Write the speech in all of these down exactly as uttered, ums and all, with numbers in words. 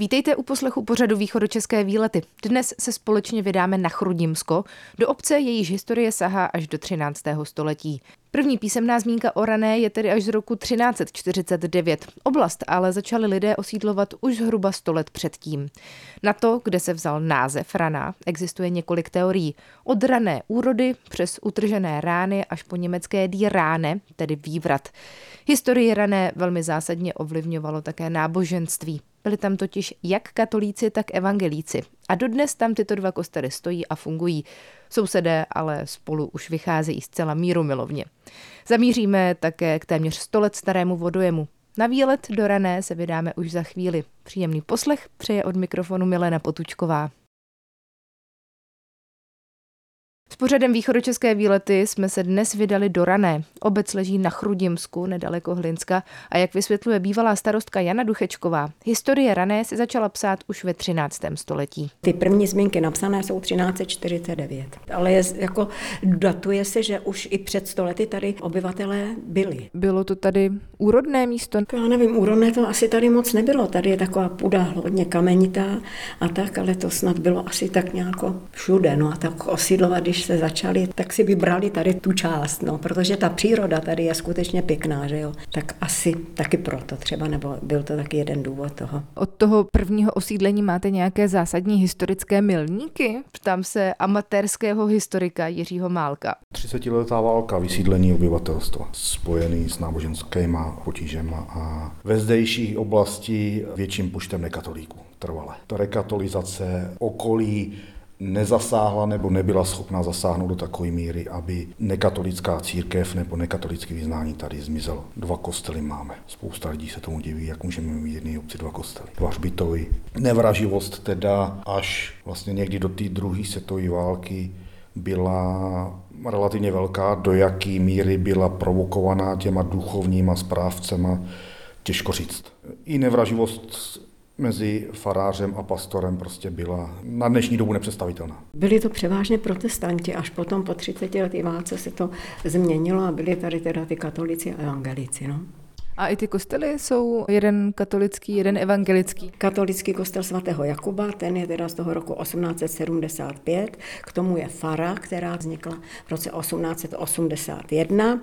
Vítejte u poslechu pořadu Východočeské výlety. Dnes se společně vydáme na Chrudimsko, do obce, jejíž historie sahá až do třináctého století. První písemná zmínka o Rané je tedy až z roku třináct set čtyřicet devět. Oblast ale začali lidé osídlovat už zhruba sto let předtím. Na to, kde se vzal název Raná, existuje několik teorií. Od rané úrody přes utržené rány až po německé die Rane, tedy vývrat. Historii Rané velmi zásadně ovlivňovalo také náboženství. Byli tam totiž jak katolíci, tak evangelíci. A dodnes tam tyto dva kostely stojí a fungují. Sousedé ale spolu už vycházejí zcela mírumilovně. Zamíříme také k téměř sto let starému vodojemu. Na výlet do Rané se vydáme už za chvíli. Příjemný poslech přeje od mikrofonu Milena Potučková. S pořadem Východočeské výlety jsme se dnes vydali do Rané. Obec leží na Chrudimsku, nedaleko Hlinska, a jak vysvětluje bývalá starostka Jana Duchečková, historie Rané se začala psát už ve třináctém století. Ty první zmínky napsané jsou třináct set čtyřicet devět, ale je, jako datuje se, že už i před sto lety tady obyvatelé byli. Bylo to tady úrodné místo? Já nevím, úrodné to asi tady moc nebylo. Tady je taková půda hodně kamenitá a tak, ale to snad bylo asi tak nějako všude, no a tak osídlovat, když se začali, tak si vybrali tady tu část, no, protože ta příroda tady je skutečně pěkná, že jo, tak asi taky proto třeba, nebo byl to taky jeden důvod toho. Od toho prvního osídlení máte nějaké zásadní historické milníky? Ptám se amatérského historika Jiřího Málka. třicetiletá válka vysídlení obyvatelstva, spojený s náboženskýma potížema a ve zdejších oblasti větším počtem nekatolíků trvale. Ta rekatolizace okolí nezasáhla nebo nebyla schopna zasáhnout do takové míry, aby nekatolická církev nebo nekatolické vyznání tady zmizelo. Dva kostely máme. Spousta lidí se tomu diví, jak můžeme mít jedné obci dva kostely. Dva hřbitovy. Nevraživost teda až vlastně někdy do té druhé světové války byla relativně velká, do jaké míry byla provokovaná těma duchovníma správcema, těžko říct. I nevraživost mezi farářem a pastorem prostě byla na dnešní dobu nepředstavitelná. Byli to převážně protestanti, až potom po třicetileté válce se to změnilo a byli tady teda ty katolici a evangelici, no. A i ty kostely jsou jeden katolický, jeden evangelický. Katolický kostel svatého Jakuba, ten je teda z toho roku osmnáct set sedmdesát pět, k tomu je fara, která vznikla v roce osmnáct set osmdesát jedna,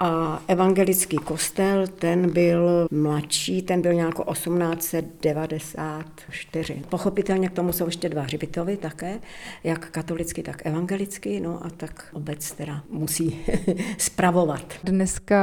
a evangelický kostel, ten byl mladší, ten byl nějak osmnáct set devadesát čtyři. Pochopitelně k tomu jsou ještě dva hřbitovy také, jak katolický, tak evangelický, no a tak obec teda musí spravovat. Dneska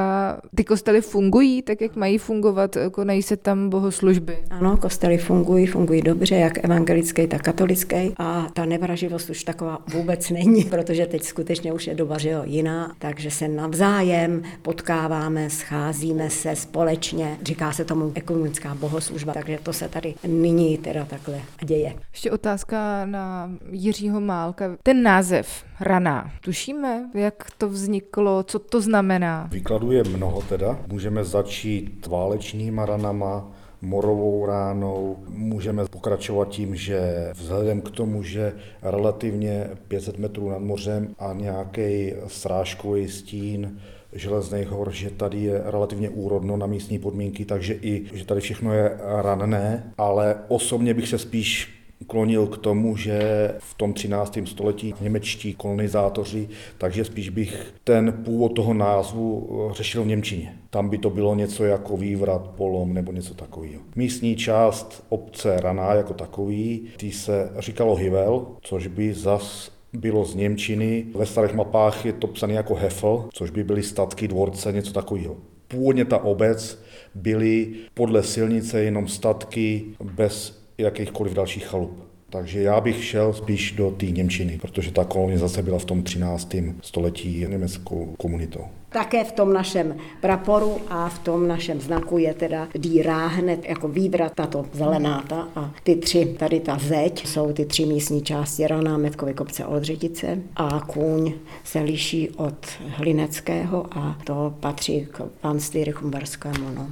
ty kostely fungují tak, jak mají fungovat, konají se tam bohoslužby. Ano, kostely fungují, fungují dobře, jak evangelický, tak katolický, a ta nevraživost už taková vůbec není, protože teď skutečně už je doba, že jo, jiná, takže se navzájem potkáváme, scházíme se společně, říká se tomu ekumenická bohoslužba, takže to se tady nyní teda takhle děje. Ještě otázka na Jiřího Málka. Ten název Raná, tušíme, jak to vzniklo, co to znamená? Výkladů je mnoho teda. Můžeme začít válečníma ranama, morovou ránou, můžeme pokračovat tím, že vzhledem k tomu, že relativně pět set metrů nad mořem a nějaký srážkový stín železných hor, že tady je relativně úrodno na místní podmínky, takže i že tady všechno je ranné, ale osobně bych se spíš klonil k tomu, že v tom třináctém století němečtí kolonizátoři, takže spíš bych ten původ toho názvu řešil v němčině. Tam by to bylo něco jako vývrat, polom nebo něco takového. Místní část obce Raná jako takový, tý se říkalo Hivel, což by zas bylo z němčiny. Ve starých mapách je to psané jako Hefel, což by byly statky, dvorce, něco takového. Původně ta obec byly podle silnice jenom statky bez jakýchkoliv dalších chalup. Takže já bych šel spíš do té němčiny, protože ta kolonizace byla v tom třináctém století německou komunitou. Také v tom našem praporu a v tom našem znaku je teda die Rahne, jako vývrat, tato zelenáta, a ty tři, tady ta zeď, jsou ty tři místní části Raná, Metkovy kopce, Oldřetice, a Kůň se liší od Hlineckého a to patří k panství Rychumberskému. No.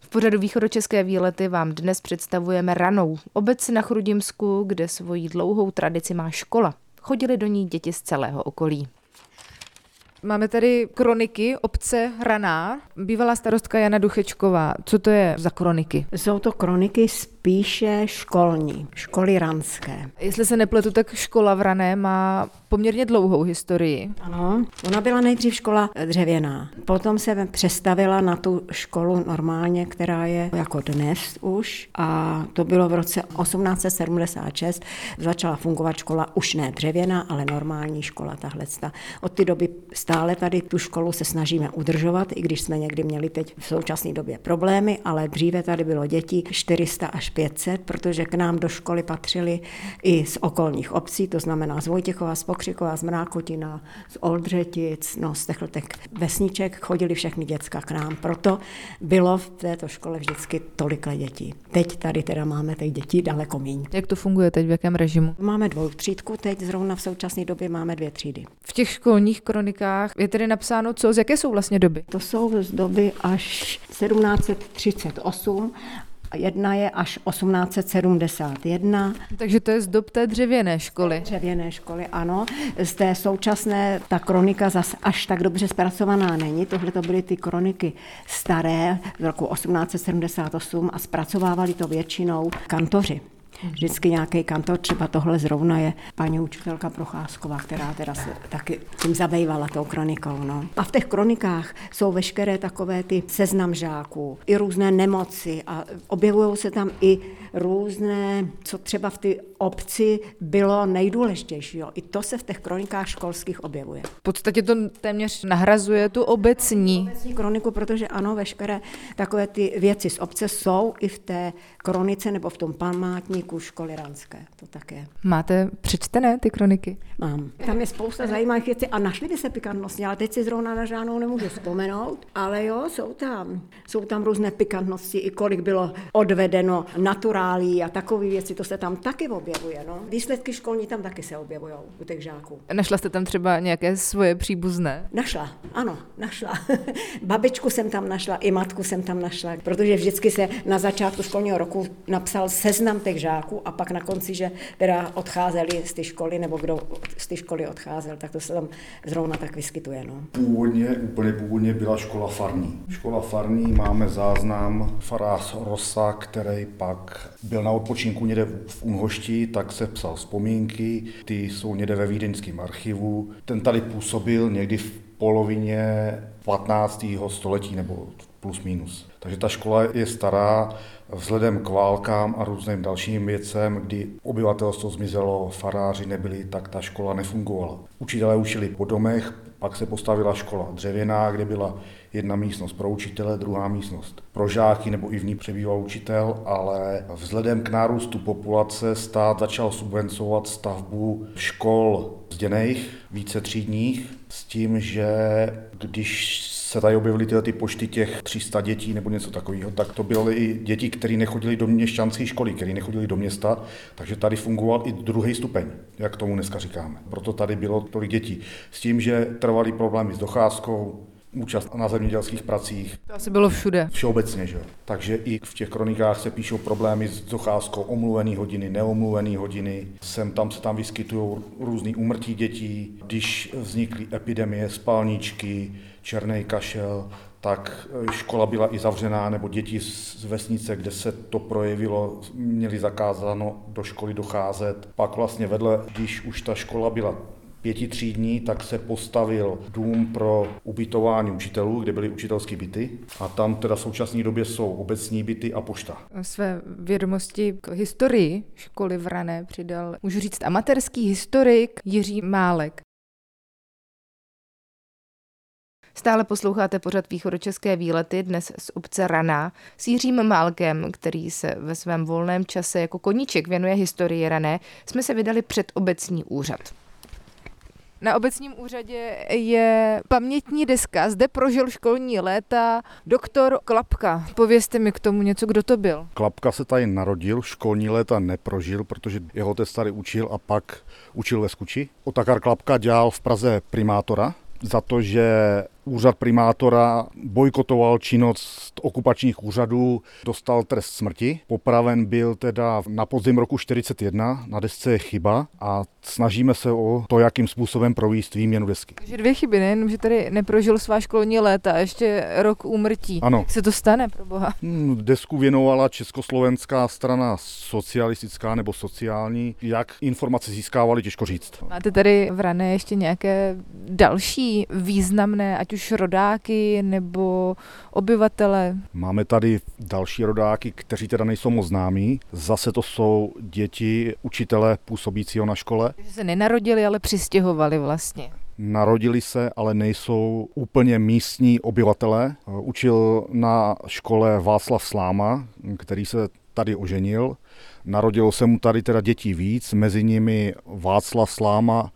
V pořadu Východočeské výlety vám dnes představujeme Ranou, obec na Chrudimsku, kde svoji dlouhou tradici má škola. Chodili do ní děti z celého okolí. Máme tady kroniky obce Hraná. Bývalá starostka Jana Duchečková. Co to je za kroniky? Jsou to kroniky spíše školní, školiranské. Jestli se nepletu, tak škola v Rané má poměrně dlouhou historii. Ano, ona byla nejdřív škola dřevěná. Potom se přestavila na tu školu normálně, která je jako dnes už. A to bylo v roce osmnáct set sedmdesát šest. Začala fungovat škola už ne dřevěná, ale normální škola tahleta. Od té doby stále tady tu školu se snažíme udržovat, i když jsme někdy měli teď v současné době problémy, ale dříve tady bylo dětí čtyři sta až pět set, protože k nám do školy patřili i z okolních obcí, to znamená z Vojtěchova, z Pokřikova, z Mrákotina, z Oldřetic, no z těchto vesniček chodili všechny děcka k nám. Proto bylo v této škole vždycky tolik dětí. Teď tady teda máme teď děti daleko míň. Jak to funguje teď, v jakém režimu? Máme dvou třídku, teď zrovna v současné době máme dvě třídy. V těch školních kronikách je tedy napsáno, co, z jaké jsou vlastně doby? To jsou z doby až sedmnáct set třicet osm. Jedna je až osmnáct set sedmdesát jedna. Takže to je z dob té dřevěné školy. Dřevěné školy, ano. Z té současné, ta kronika zase až tak dobře zpracovaná není. Tohle to byly ty kroniky staré z roku osmnáct set sedmdesát osm a zpracovávali to většinou kantoři. Vždycky nějaký kantor, třeba tohle zrovna je paní učitelka Procházková, která teda se taky tím zabývala tou kronikou. No. A v těch kronikách jsou veškeré takové ty seznam žáků, i různé nemoci a objevují se tam i různé, co třeba v té obci bylo nejdůležitější. Jo. I to se v těch kronikách školských objevuje. V podstatě to téměř nahrazuje tu obecní. Obecní kroniku, protože ano, veškeré takové ty věci z obce jsou i v té kronice nebo v tom památníku školy ranské, to také. Máte přečtené ty kroniky? Mám. Tam je spousta zajímavých věcí a našly by se pikantnosti, ale teď si zrovna na žádnou nemůžu vzpomenout, ale jo, jsou tam. Jsou tam různé pikantnosti, i kolik bylo odvedeno naturálí a takové věci, to se tam taky objevuje. No. Výsledky školní tam taky se objevují u těch žáků. Našla jste tam třeba nějaké svoje příbuzné? Našla, ano, našla. Babičku jsem tam našla, i matku jsem tam našla, protože vždycky se na začátku školního roku napsal seznam těch žáků a pak na konci, že teda odcházeli z ty školy, nebo kdo z ty školy odcházel, tak to se tam zrovna tak vyskytuje. No. Původně, úplně původně byla škola farní. Škola farní, máme záznam farář Rosa, který pak byl na odpočinku někde v Unhošti, tak se psal vzpomínky, ty jsou někde ve vídeňském archivu. Ten tady působil někdy v polovině patnáctého století, nebo plus minus. Takže ta škola je stará vzhledem k válkám a různým dalším věcem, kdy obyvatelstvo zmizelo, faráři nebyli, tak ta škola nefungovala. Učitelé učili po domech, pak se postavila škola dřevěná, kde byla jedna místnost pro učitele, druhá místnost pro žáky, nebo i v ní přebýval učitel, ale vzhledem k nárůstu populace stát začal subvencovat stavbu škol zděných, vícetřídních, s tím, že když se tady objevily tyhle ty počty těch tři sta dětí nebo něco takového, tak to byly i děti, které nechodili do měšťanské školy, které nechodili do města, takže tady fungoval i druhý stupeň, jak tomu dneska říkáme. Proto tady bylo tolik dětí. S tím, že trvaly problémy s docházkou, účast na zemědělských pracích. To asi bylo všude. Všeobecně, že jo. Takže i v těch kronikách se píšou problémy s docházkou, omluvený hodiny, neomluvený hodiny. Sem tam se tam vyskytují různý úmrtí dětí. Když vznikly epidemie, spalničky, černý kašel, tak škola byla i zavřená, nebo děti z vesnice, kde se to projevilo, měli zakázáno do školy docházet. Pak vlastně vedle, když už ta škola byla pětitřídní, tak se postavil dům pro ubytování učitelů, kde byly učitelské byty a tam teda v současné době jsou obecní byty a pošta. Své vědomosti k historii školy v Rané přidal, můžu říct, amatérský historik Jiří Málek. Stále posloucháte pořad Východočeské výlety, dnes z obce Raná, s Jiřím Málkem, který se ve svém volném čase jako koníček věnuje historii Rané, jsme se vydali před obecní úřad. Na obecním úřadě je pamětní deska, zde prožil školní léta doktor Klapka. Povězte mi k tomu něco, kdo to byl. Klapka se tady narodil, školní léta neprožil, protože jeho otec tady učil a pak učil ve Skuči. Otakar Klapka dělal v Praze primátora za to, že úřad primátora bojkotoval činnost okupačních úřadů, dostal trest smrti. Popraven byl teda na podzim roku čtyřicet jedna na desce Chyba a snažíme se o to, jakým způsobem províst výměnu desky. Takže dvě chyby, nejenom, že tady neprožil svá školní léta a ještě rok úmrtí. Ano. Jak se to stane, pro boha? Desku věnovala Československá strana socialistická nebo sociální. Jak informace získávali, těžko říct. Máte tady v Rané ještě nějaké další významné, ať už rodáky nebo obyvatele? Máme tady další rodáky, kteří teda nejsou moc známí. Zase to jsou děti učitele působícího na škole. Že se nenarodili, ale přistěhovali vlastně. Narodili se, ale nejsou úplně místní obyvatelé. Učil na škole Václav Sláma, který se tady oženil. Narodilo se mu tady teda dětí víc, mezi nimi Václav Sláma,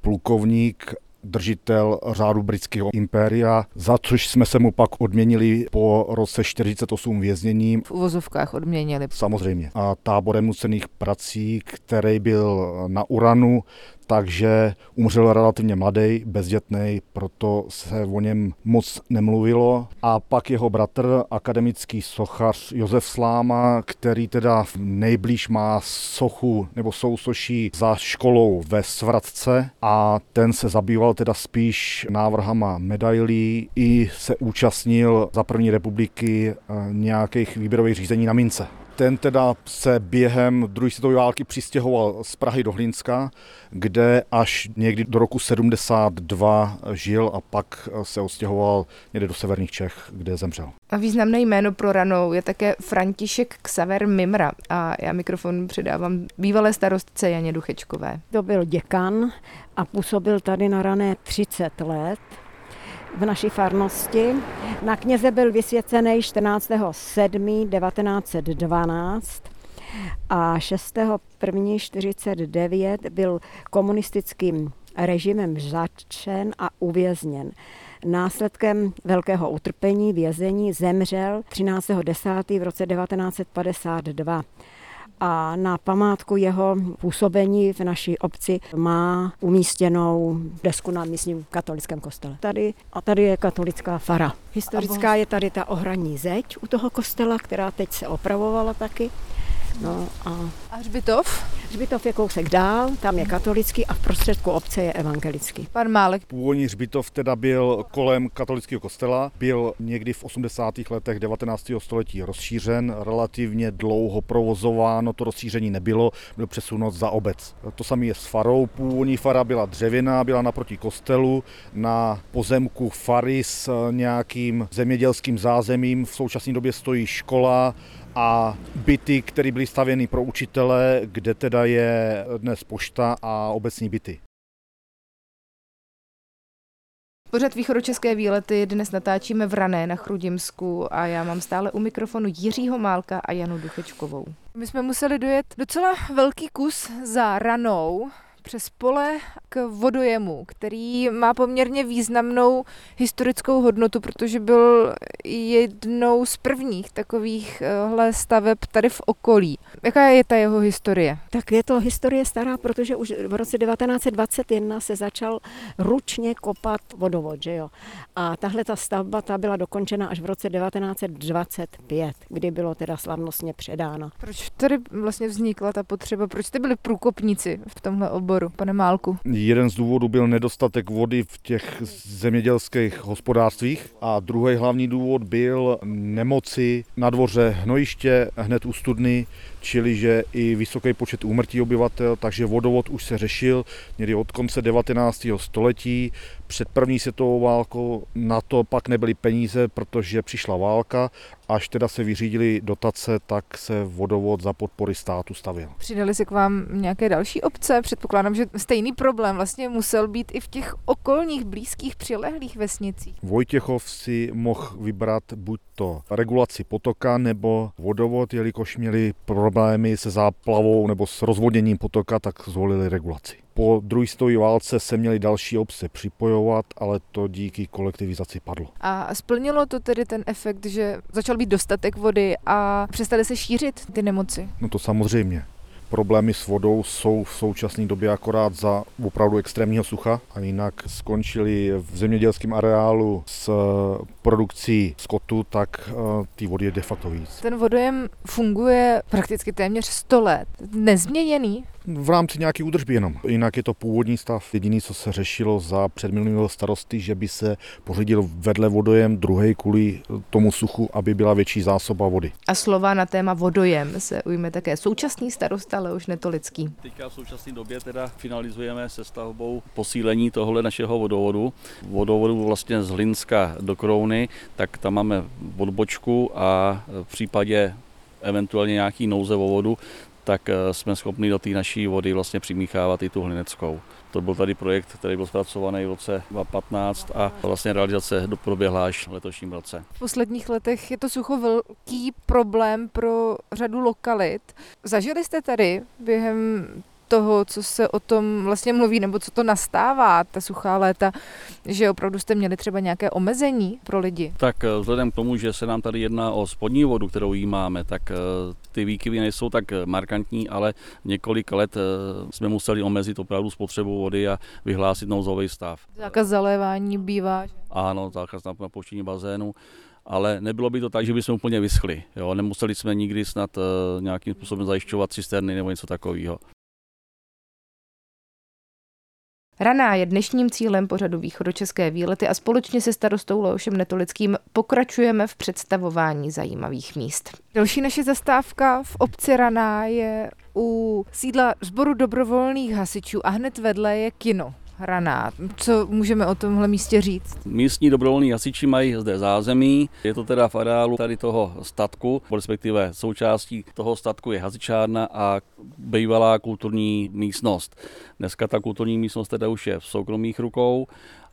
plukovník, držitel řádu britského impéria, za což jsme se mu pak odměnili po roce čtyřicet osm vězněním. V uvozovkách odměnili. Samozřejmě. A táborem nucených prací, který byl na Uranu, takže umřel relativně mladý, bezdětný, proto se o něm moc nemluvilo. A pak jeho bratr, akademický sochař Josef Sláma, který teda nejblíž má sochu nebo sousoší za školou ve Svratce a ten se zabýval teda spíš návrhama medailí i se účastnil za první republiky nějakých výběrových řízení na mince. Ten teda se během druhé světové války přistěhoval z Prahy do Hlinska, kde až někdy do roku sedmdesát dva žil a pak se odstěhoval někde do severních Čech, kde zemřel. A významné jméno pro Ranou je také František Xaver Mimra a já mikrofon předávám bývalé starostce Janě Duchečkové. To byl děkan a působil tady na Rané třicet let. V naší farnosti. Na kněze byl vysvěcený čtrnáctého sedmého devatenáct set dvanáct a šestého prvního čtyřicet devět byl komunistickým režimem zatčen a uvězněn. Následkem velkého utrpení vězení zemřel třináctého desátého v roce devatenáct set padesát dva. A na památku jeho působení v naší obci má umístěnou desku na místním katolickém kostele. Tady a tady je katolická fara. Historická je tady ta ohranní zeď u toho kostela, která teď se opravovala taky. No a, a Hřbitov? Hřbitov je kousek dál, tam je katolický a v prostředku obce je evangelický. Pan Málek. Původní hřbitov teda byl kolem katolického kostela, byl někdy v osmdesátých letech devatenáctého století rozšířen, relativně dlouho provozováno, to rozšíření nebylo, byl přesunut za obec. To samé je s farou, původní fara byla dřevěná, byla naproti kostelu, na pozemku fary s nějakým zemědělským zázemím, v současné době stojí škola, a byty, které byly stavěny pro učitele, kde teda je dnes pošta a obecní byty. Pořad Východočeské výlety dnes natáčíme v Rané na Chrudimsku a já mám stále u mikrofonu Jiřího Málka a Janu Duchečkovou. My jsme museli dojet docela velký kus za Ranou přes pole k vodojemu, který má poměrně významnou historickou hodnotu, protože byl jednou z prvních takovýchhle staveb tady v okolí. Jaká je ta jeho historie? Tak je to historie stará, protože už v roce devatenáct set dvacet jedna se začal ručně kopat vodovod, že jo? A tahle ta stavba ta byla dokončena až v roce devatenáct set dvacet pět, kdy bylo teda slavnostně předána. Proč tady vlastně vznikla ta potřeba? Proč ty byli průkopníci v tomhle oboru? Pane Málku. Jeden z důvodů byl nedostatek vody v těch zemědělských hospodářstvích a druhý hlavní důvod byl nemoci na dvoře hnojiště hned u studny, čili že i vysoký počet úmrtí obyvatel, takže vodovod už se řešil někdy od konce devatenáctého století. Před první světovou válkou na to pak nebyly peníze, protože přišla válka. Až teda se vyřídily dotace, tak se vodovod za podpory státu stavěl. Přidali se k vám nějaké další obce? Předpokládám, že stejný problém vlastně musel být i v těch okolních, blízkých, přilehlých vesnicích. Vojtěchov si mohl vybrat buď to regulaci potoka nebo vodovod, jelikož měli problémy se záplavou nebo s rozvodněním potoka, tak zvolili regulaci. Po druhé světové válce se měly další obce připojovat, ale to díky kolektivizaci padlo. A splnilo to tedy ten efekt, že začal být dostatek vody a přestaly se šířit ty nemoci? No to samozřejmě. problémy s vodou jsou v současné době akorát za opravdu extrémního sucha a jinak skončili v zemědělském areálu s produkcí skotu, tak ty vody je de facto víc. Ten vodojem funguje prakticky téměř sto let. Nezměněný? V rámci nějaké údržby jenom. Jinak je to původní stav. Jediné, co se řešilo za předminulého starosty, že by se pořídil vedle vodojem druhý kvůli tomu suchu, aby byla větší zásoba vody. A slova na téma vodojem se ujme také současný starosta, ale už Netolický. Teďka v současné době teda finalizujeme se stavbou posílení tohohle našeho vodovodu. Vodovodu vlastně z Hlinska do Krouny, tak tam máme odbočku a v případě eventuálně nějaký nouze o vodu, tak jsme schopni do té naší vody vlastně přimíchávat i tu hlineckou. To byl tady projekt, který byl zpracovaný v roce dva tisíce patnáct a vlastně realizace proběhla až v letošním roce. V posledních letech je to sucho velký problém pro řadu lokalit. Zažili jste tady během toho, co se o tom vlastně mluví, nebo co to nastává, ta suchá léta, že opravdu jste měli třeba nějaké omezení pro lidi? Tak vzhledem k tomu, že se nám tady jedná o spodní vodu, kterou jí máme, tak ty výkyvy nejsou tak markantní, ale několik let jsme museli omezit opravdu spotřebu vody a vyhlásit nouzový stav. Zákaz zalévání bývá? Že? Ano, zákaz na pouštění bazénu. Ale nebylo by to tak, že bychom úplně vyschli. Jo? Nemuseli jsme nikdy snad nějakým způsobem zajišťovat cisterny nebo něco takového. Raná je dnešním cílem pořadu Východočeské výlety a společně se starostou Leošem Netolickým pokračujeme v představování zajímavých míst. Další naše zastávka v obci Raná je u sídla Sboru dobrovolných hasičů a hned vedle je kino Raná. Co můžeme o tomhle místě říct? Místní dobrovolní hasiči mají zde zázemí, je to teda v areálu tady toho statku, respektive součástí toho statku je hasičárna a bývalá kulturní místnost. Dneska ta kulturní místnost teda už je v soukromých rukou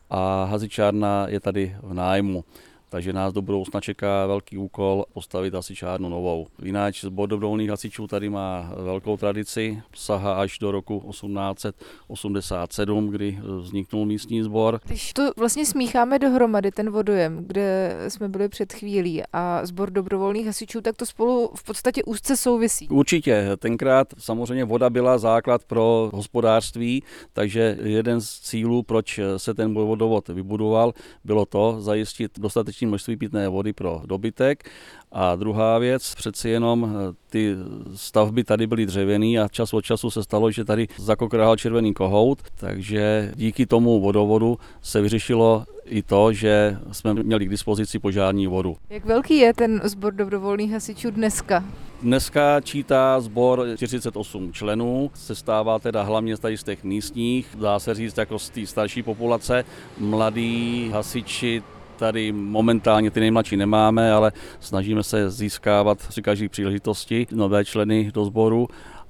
a hasičárna je tady v nájmu. Takže nás do budoucna čeká velký úkol postavit hasičárnu novou. Jinak Sbor dobrovolných hasičů tady má velkou tradici, sahá až do roku osmnáct osmdesát sedm, kdy vzniknul místní sbor. Když to vlastně smícháme dohromady, ten vodojem, kde jsme byli před chvílí, a Sbor dobrovolných hasičů, tak to spolu v podstatě úzce souvisí. Určitě, tenkrát samozřejmě voda byla základ pro hospodářství, takže jeden z cílů, proč se ten vodovod vybudoval, bylo to zajistit dostatečný množství pitné vody pro dobytek. A druhá věc, přeci jenom ty stavby tady byly dřevěný a čas od času se stalo, že tady zakokráhl červený kohout, takže díky tomu vodovodu se vyřešilo i to, že jsme měli k dispozici požární vodu. Jak velký je ten Sbor dobrovolných hasičů dneska? Dneska čítá sbor čtyřicet osm členů, sestává teda hlavně z těch místních, dá se říct jako z té starší populace, mladí hasiči. Tady momentálně ty nejmladší nemáme, ale snažíme se získávat při každé příležitosti nové členy do sboru,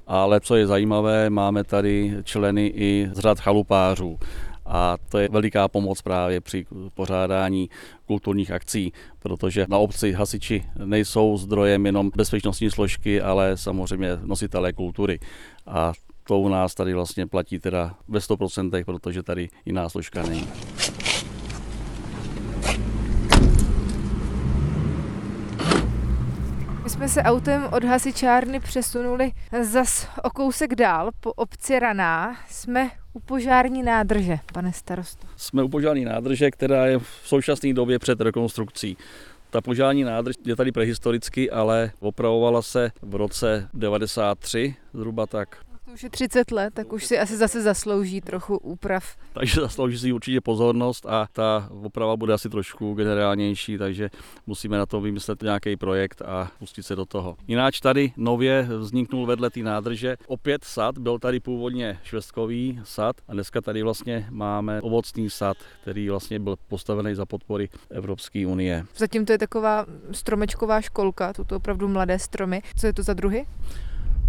ale co je zajímavé, máme tady členy i z řad chalupářů a to je veliká pomoc právě při pořádání kulturních akcí, protože na obci hasiči nejsou zdrojem jenom bezpečnostní složky, ale samozřejmě nositelé kultury. A to u nás tady vlastně platí teda ve sto procent, protože tady jiná složka není. My jsme se autem od hasičárny přesunuli zas o kousek dál po obci Raná. Jsme u požární nádrže, pane starosto. Jsme u požární nádrže, která je v současné době před rekonstrukcí. Ta požární nádrž je tady prehistoricky, ale opravovala se v roce devadesát tři zhruba tak. To už je třicet let, tak už si asi zase zaslouží trochu úprav. Takže zaslouží si určitě pozornost a ta oprava bude asi trošku generálnější, takže musíme na to vymyslet nějaký projekt a pustit se do toho. Jináč tady nově vzniknul vedle té nádrže opět sad, byl tady původně švestkový sad a dneska tady vlastně máme ovocný sad, který vlastně byl postavený za podpory Evropské unie. Zatím to je taková stromečková školka, tuto opravdu mladé stromy. Co je to za druhy?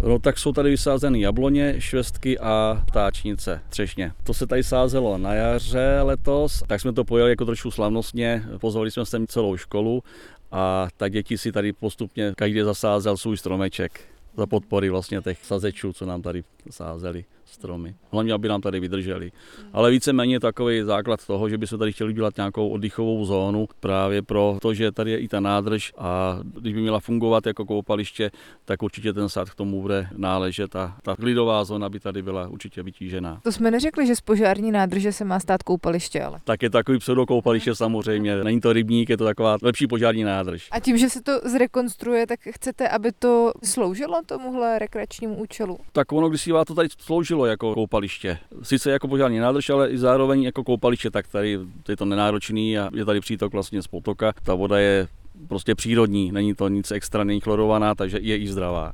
No tak jsou tady vysázené jabloně, švestky a ptáčnice, třešně. To se tady sázelo na jaře letos, tak jsme to pojeli jako trošku slavnostně, pozvali jsme sem celou školu a tak děti si tady postupně každý zasázel svůj stromeček za podpory vlastně těch sazečů, co nám tady sázeli stromy. Hlavně, aby nám tady vydrželi. Ale víceméně takový základ toho, že bychom tady chtěli dělat nějakou oddychovou zónu, právě proto, že tady je i ta nádrž a když by měla fungovat jako koupaliště, tak určitě ten sad k tomu bude náležet a ta klidová zóna by tady byla určitě vytížená. To jsme neřekli, že z požární nádrže se má stát koupaliště, ale. Tak je takový pseudokoupaliště samozřejmě. Není to rybník, je to taková lepší požární nádrž. A tím, že se to zrekonstruuje, tak chcete, aby to sloužilo tomuhle rekreačnímu účelu? Tak ono, když si vás to tady sloužilo jako koupaliště. Sice jako požární nádrž, ale i zároveň jako koupaliště, tak tady je to nenáročný a je tady přítok vlastně z potoka. Ta voda je prostě přírodní, není to nic extra, není chlorovaná, takže je i zdravá.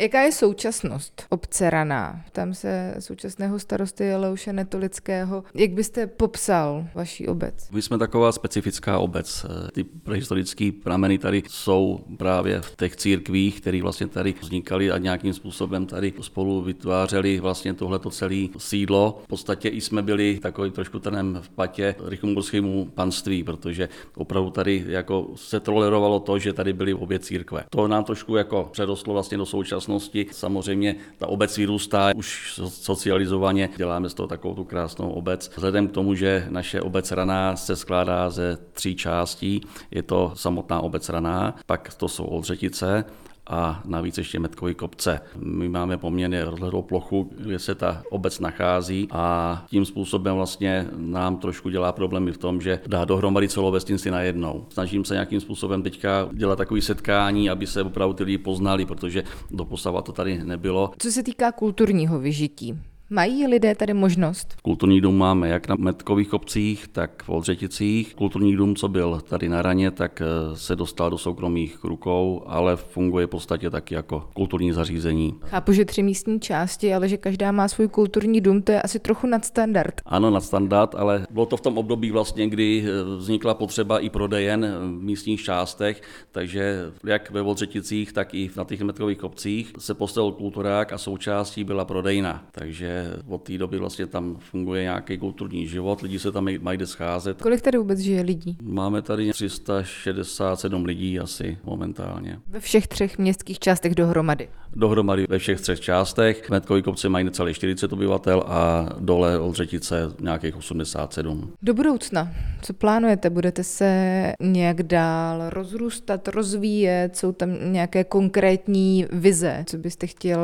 Jaká je současnost obce Raná? Tam se současného starosty Leuše Netolického. Jak byste popsal vaši obec? My jsme taková specifická obec. Ty prehistorické prameny tady jsou právě v těch církvích, které vlastně tady vznikaly a nějakým způsobem tady spolu vytvářeli vlastně tohleto celé sídlo. V podstatě i jsme byli takový trošku trnem v patě rychumburskému panství, protože opravdu tady jako se tolerovalo to, že tady byly obě církve. To nám trošku jako přerostlo vlastně do současnosti. Samozřejmě ta obec vyrůstá, už socializovaně děláme z toho takovou tu krásnou obec. Vzhledem k tomu, že naše obec Raná se skládá ze tří částí, je to samotná obec Raná, pak to jsou Oldřetice a navíc ještě Metkovy kopce. My máme poměrně rozhledlou plochu, kde se ta obec nachází a tím způsobem vlastně nám trošku dělá problémy v tom, že dá dohromady celou vesnici najednou. Snažím se nějakým způsobem teďka dělat takové setkání, aby se opravdu ty lidi poznali, protože doposava to tady nebylo. Co se týká kulturního vyžití, mají lidé tady možnost? Kulturní dům máme jak na Metkových kopcích, tak v Oldřeticích. Kulturní dům, co byl tady na Raně, tak se dostal do soukromých rukou, ale funguje v podstatě taky jako kulturní zařízení. Chápu, že tři místní části, ale že každá má svůj kulturní dům, to je asi trochu nadstandard. Ano, nadstandard, ale bylo to v tom období vlastně, kdy vznikla potřeba i prodejen v místních částech, takže jak ve Oldřeticích, tak i na těch Metkových kopcích se postavil kulturák a součástí byla prodejna, takže od té doby vlastně tam funguje nějaký kulturní život, lidi se tam mají kde scházet. Kolik tady vůbec žije lidí? Máme tady tři sta šedesát sedm lidí asi momentálně. Ve všech třech městských částech dohromady? Dohromady ve všech třech částech. Metkový kopce mají necelé čtyřicet obyvatel a dole Oldřetice nějakých osmdesát sedm. Do budoucna, co plánujete? Budete se nějak dál rozrůstat, rozvíjet? Jsou tam nějaké konkrétní vize, co byste chtěl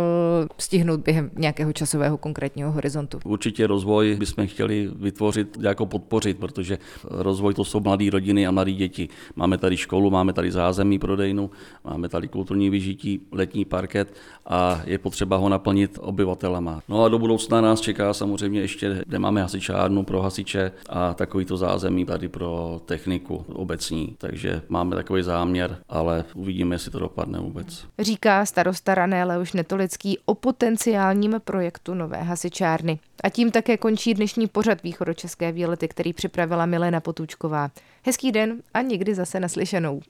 stihnout během nějakého časového konkrétního horizontu? Určitě rozvoj bychom chtěli vytvořit, jako podpořit, protože rozvoj to jsou mladé rodiny a mladé děti. Máme tady školu, máme tady zázemí, prodejnu, máme tady kulturní vyžití, letní parket a je potřeba ho naplnit obyvatelama. No a do budoucna nás čeká samozřejmě ještě, kde máme hasičárnu pro hasiče a takovýto zázemí tady pro techniku obecní. Takže máme takový záměr, ale uvidíme, jestli to dopadne vůbec. Říká starosta Rané Leuš Netolický o potenciálním projektu nové hasičárny. A tím také končí dnešní pořad Východočeské výlety, který připravila Milena Potůčková. Hezký den a někdy zase naslyšenou.